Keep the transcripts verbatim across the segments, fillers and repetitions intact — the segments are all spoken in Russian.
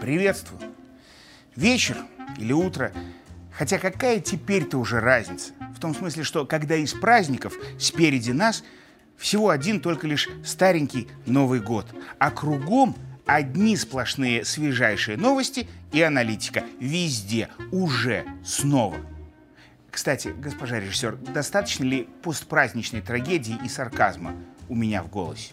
Приветствую. Вечер или утро, хотя какая теперь-то уже разница? В том смысле, что когда из праздников спереди нас всего один только лишь старенький Новый год, а кругом одни сплошные свежайшие новости и аналитика. Везде уже снова. Кстати, госпожа режиссер, достаточно ли постпраздничной трагедии и сарказма у меня в голосе?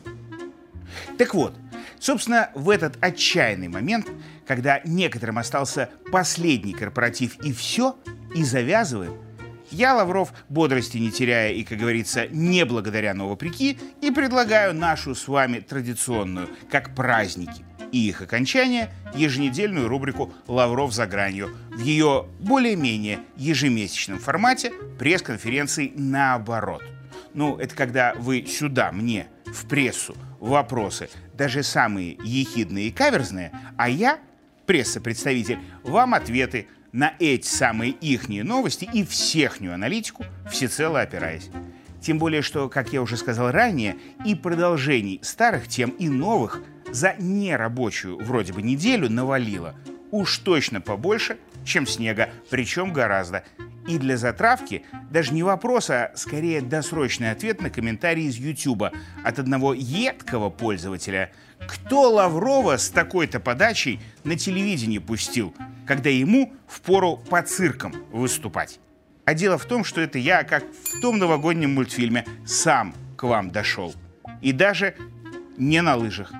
Так вот, собственно, в этот отчаянный момент, когда некоторым остался последний корпоратив и все, и завязываем, я, Лавров, бодрости не теряя и, как говорится, не благодаря, но вопреки, и предлагаю нашу с вами традиционную, как праздники и их окончание, еженедельную рубрику «Лавров за гранью» в ее более-менее ежемесячном формате пресс-конференции «Наоборот». Ну, это когда вы сюда, мне, в прессу, вопросы, даже самые ехидные и каверзные, а я, пресса-представитель, вам ответы на эти самые ихние новости и всехнюю аналитику, всецело опираясь. Тем более, что, как я уже сказал ранее, и продолжений старых тем и новых за нерабочую вроде бы неделю навалило уж точно побольше, чем снега, причем гораздо. И для затравки даже не вопрос, а скорее досрочный ответ на комментарий из Ютуба от одного едкого пользователя. Кто Лаврова с такой-то подачей на телевидении пустил, когда ему впору по циркам выступать? А дело в том, что это я, как в том новогоднем мультфильме, сам к вам дошел. И даже не на лыжах.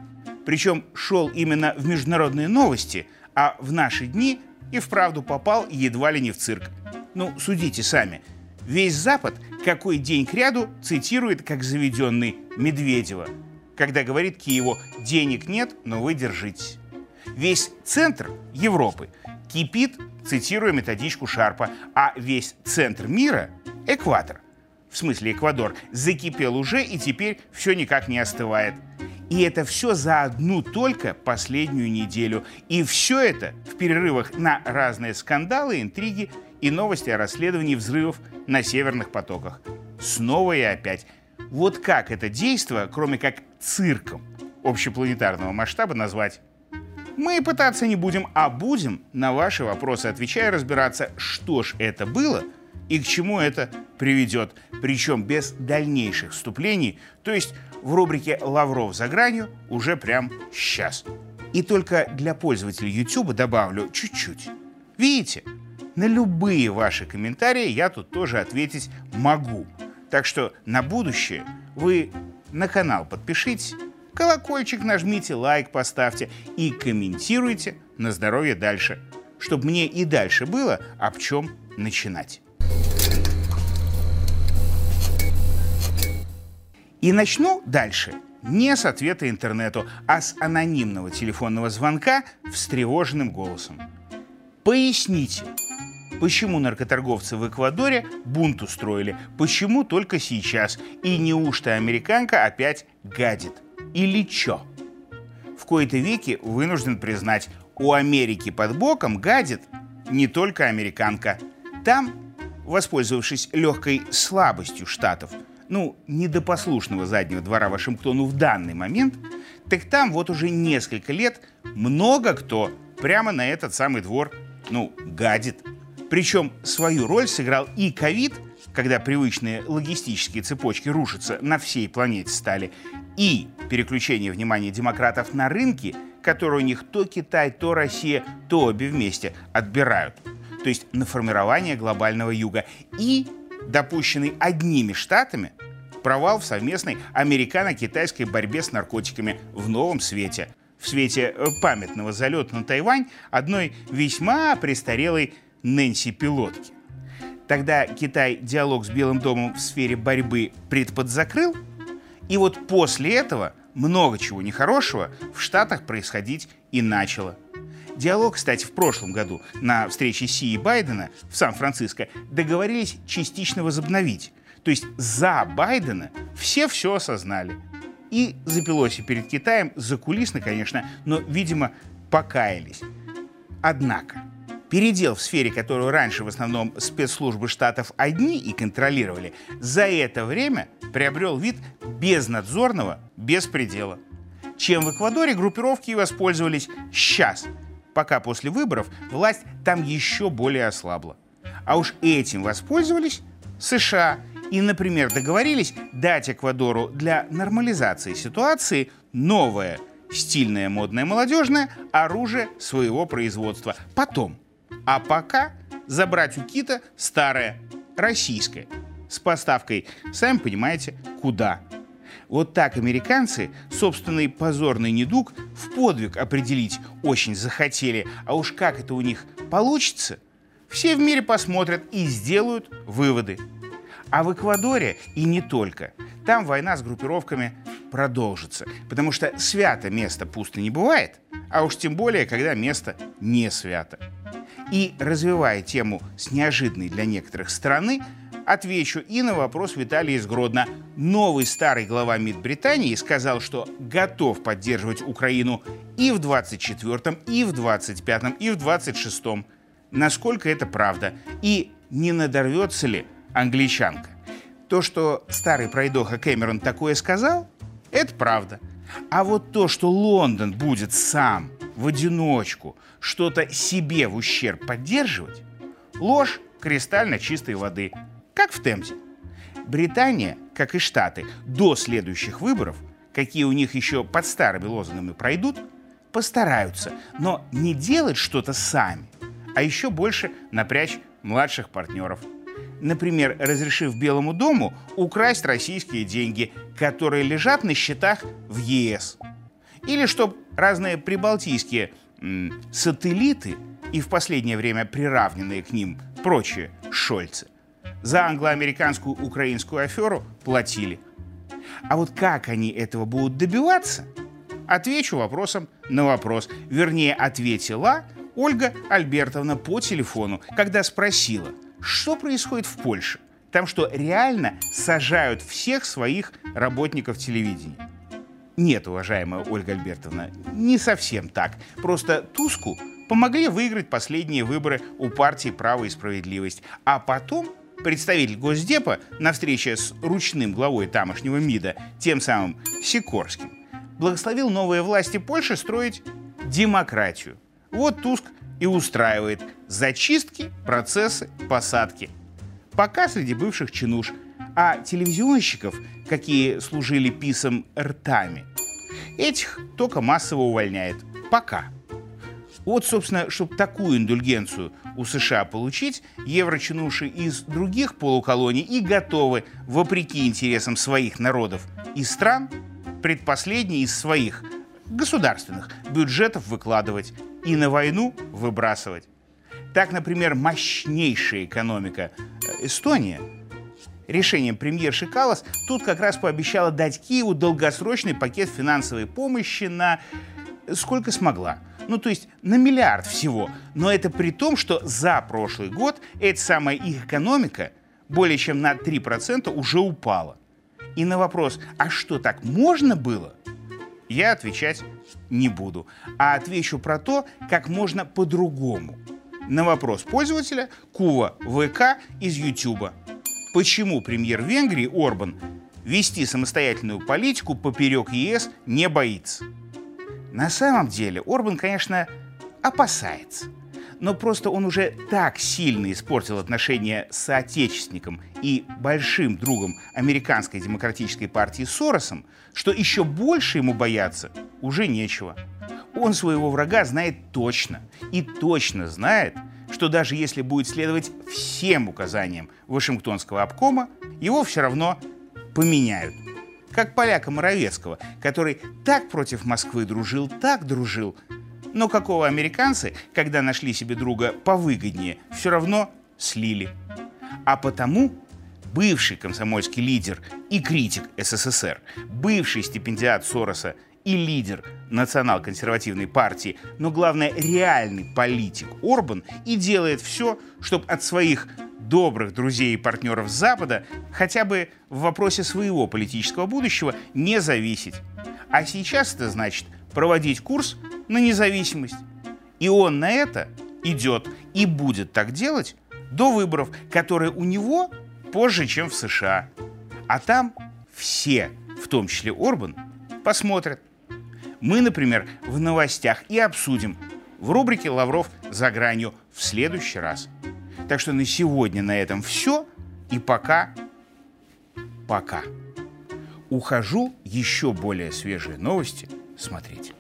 Причем шел именно в международные новости, а в наши дни и вправду попал едва ли не в цирк. Ну, судите сами. Весь Запад какой день кряду цитирует как заведенный Медведева, когда говорит Киеву «денег нет, но вы держитесь». Весь центр Европы кипит, цитируя методичку Шарпа, а весь центр мира – экватор. В смысле Эквадор закипел уже и теперь все никак не остывает. И это все за одну только последнюю неделю. И все это в перерывах на разные скандалы, интриги и новости о расследовании взрывов на северных потоках. Снова и опять. Вот как это действо, кроме как цирком общепланетарного масштаба, назвать? Мы пытаться не будем, а будем на ваши вопросы отвечая разбираться, что ж это было и к чему это приведет. Причем без дальнейших вступлений, то есть в рубрике «Лавров за гранью» уже прямо сейчас. И только для пользователей YouTube добавлю чуть-чуть. Видите? На любые ваши комментарии я тут тоже ответить могу. Так что на будущее вы на канал подпишитесь, колокольчик нажмите, лайк поставьте и комментируйте на здоровье дальше, чтобы мне и дальше было, об чем начинать. И начну дальше не с ответа интернету, а с анонимного телефонного звонка встревоженным голосом. Поясните, почему наркоторговцы в Эквадоре бунт устроили? Почему только сейчас? И неужто американка опять гадит? Или чё? В кои-то веки вынужден признать, у Америки под боком гадит не только американка. Там, воспользовавшись легкой слабостью штатов, ну, недопослушного заднего двора Вашингтону в данный момент, так там вот уже несколько лет много кто прямо на этот самый двор, ну, гадит. Причем свою роль сыграл и ковид, когда привычные логистические цепочки рушатся на всей планете стали, и переключение внимания демократов на рынки, которые у них то Китай, то Россия, то обе вместе отбирают. То есть на формирование глобального юга. И допущенный одними штатами провал в совместной американо-китайской борьбе с наркотиками в новом свете. В свете памятного залета на Тайвань одной весьма престарелой Нэнси пилотки. Тогда Китай диалог с Белым домом в сфере борьбы предподзакрыл, и вот после этого много чего нехорошего в Штатах происходить и начало. Диалог, кстати, в прошлом году на встрече Си и Байдена в Сан-Франциско договорились частично возобновить. То есть за Байдена все все осознали. И за Пелоси перед Китаем, закулисно, конечно, но, видимо, покаялись. Однако Передел в сфере, которую раньше в основном спецслужбы штатов одни и контролировали, за это время приобрел вид безнадзорного беспредела. Чем в Эквадоре группировки и воспользовались сейчас, пока после выборов власть там еще более ослабла. А уж этим воспользовались США и, например, договорились дать Эквадору для нормализации ситуации новое, стильное, модное, молодежное оружие своего производства. Потом. А пока забрать у Кито старое, российское, с поставкой, сами понимаете, куда. Вот так американцы собственный позорный недуг в подвиг определить очень захотели. А уж как это у них получится, все в мире посмотрят и сделают выводы. А в Эквадоре и не только. Там война с группировками продолжится. Потому что свято место пусто не бывает, а уж тем более, когда место не свято. И развивая тему с неожиданной для некоторых стороны, отвечу и на вопрос Виталия из Гродно. Новый старый глава МИД Британии сказал, что готов поддерживать Украину и в двадцать четвёртом, и в двадцать пятом, и в двадцать шестом. Насколько это правда? И не надорвется ли англичанка? То, что старый пройдоха Кэмерон такое сказал, это правда. А вот то, что Лондон будет сам в одиночку что-то себе в ущерб поддерживать, ложь кристально чистой воды, как в Темзе. Британия, как и Штаты, до следующих выборов, какие у них еще под старыми лозунгами пройдут, постараются, но не делать что-то сами, а еще больше напрячь младших партнеров. Например, разрешив Белому дому украсть российские деньги, которые лежат на счетах в ЕС. Или чтобы разные прибалтийские м, сателлиты и в последнее время приравненные к ним прочие шольцы за англо-американскую украинскую аферу платили. А вот как они этого будут добиваться, отвечу вопросом на вопрос. Вернее, ответила Ольга Альбертовна по телефону, когда спросила, что происходит в Польше? Там что, реально сажают всех своих работников телевидения? Нет, уважаемая Ольга Альбертовна, не совсем так. Просто Туску помогли выиграть последние выборы у партии «Право и справедливость». А потом представитель Госдепа на встрече с ручным главой тамошнего МИДа, тем самым Сикорским, благословил новые власти Польши строить демократию. Вот Туск и устраивает зачистки, процессы, посадки. Пока среди бывших чинуш, а телевизионщиков, какие служили писом ртами, этих только массово увольняет. Пока. Вот, собственно, чтобы такую индульгенцию у США получить, еврочинуши из других полуколоний и готовы, вопреки интересам своих народов и стран, предпоследние из своих государственных бюджетов выкладывать и на войну выбрасывать. Так, например, мощнейшая экономика Эстония решением премьер Шикалас тут как раз пообещала дать Киеву долгосрочный пакет финансовой помощи на сколько смогла. Ну, то есть на миллиард всего. Но это при том, что за прошлый год эта самая их экономика более чем на три процента уже упала. И на вопрос, а что так можно было, я отвечать не буду, а отвечу про то, как можно по-другому. На вопрос пользователя Кува ВК из Ютуба. Почему премьер Венгрии Орбан вести самостоятельную политику поперек ЕС не боится? На самом деле Орбан, конечно, опасается. Но просто он уже так сильно испортил отношения с соотечественником и большим другом американской демократической партии Соросом, что еще больше ему бояться уже нечего. Он своего врага знает точно. И точно знает, что даже если будет следовать всем указаниям Вашингтонского обкома, его все равно поменяют. Как поляка Маровецкого, который так против Москвы дружил, так дружил, но какого американцы, когда нашли себе друга повыгоднее, все равно слили. А потому бывший комсомольский лидер и критик СССР, бывший стипендиат Сороса и лидер Национал-Консервативной партии, но главное реальный политик Орбан и делает все, чтобы от своих добрых друзей и партнеров Запада хотя бы в вопросе своего политического будущего не зависеть. А сейчас это значит проводить курс на независимость. И он на это идет и будет так делать до выборов, которые у него позже, чем в США. А там все, в том числе Орбан, посмотрят. Мы, например, в новостях и обсудим в рубрике «Лавров за гранью» в следующий раз. Так что на сегодня на этом все. И пока, пока. Ухожу, еще более свежие новости смотрите.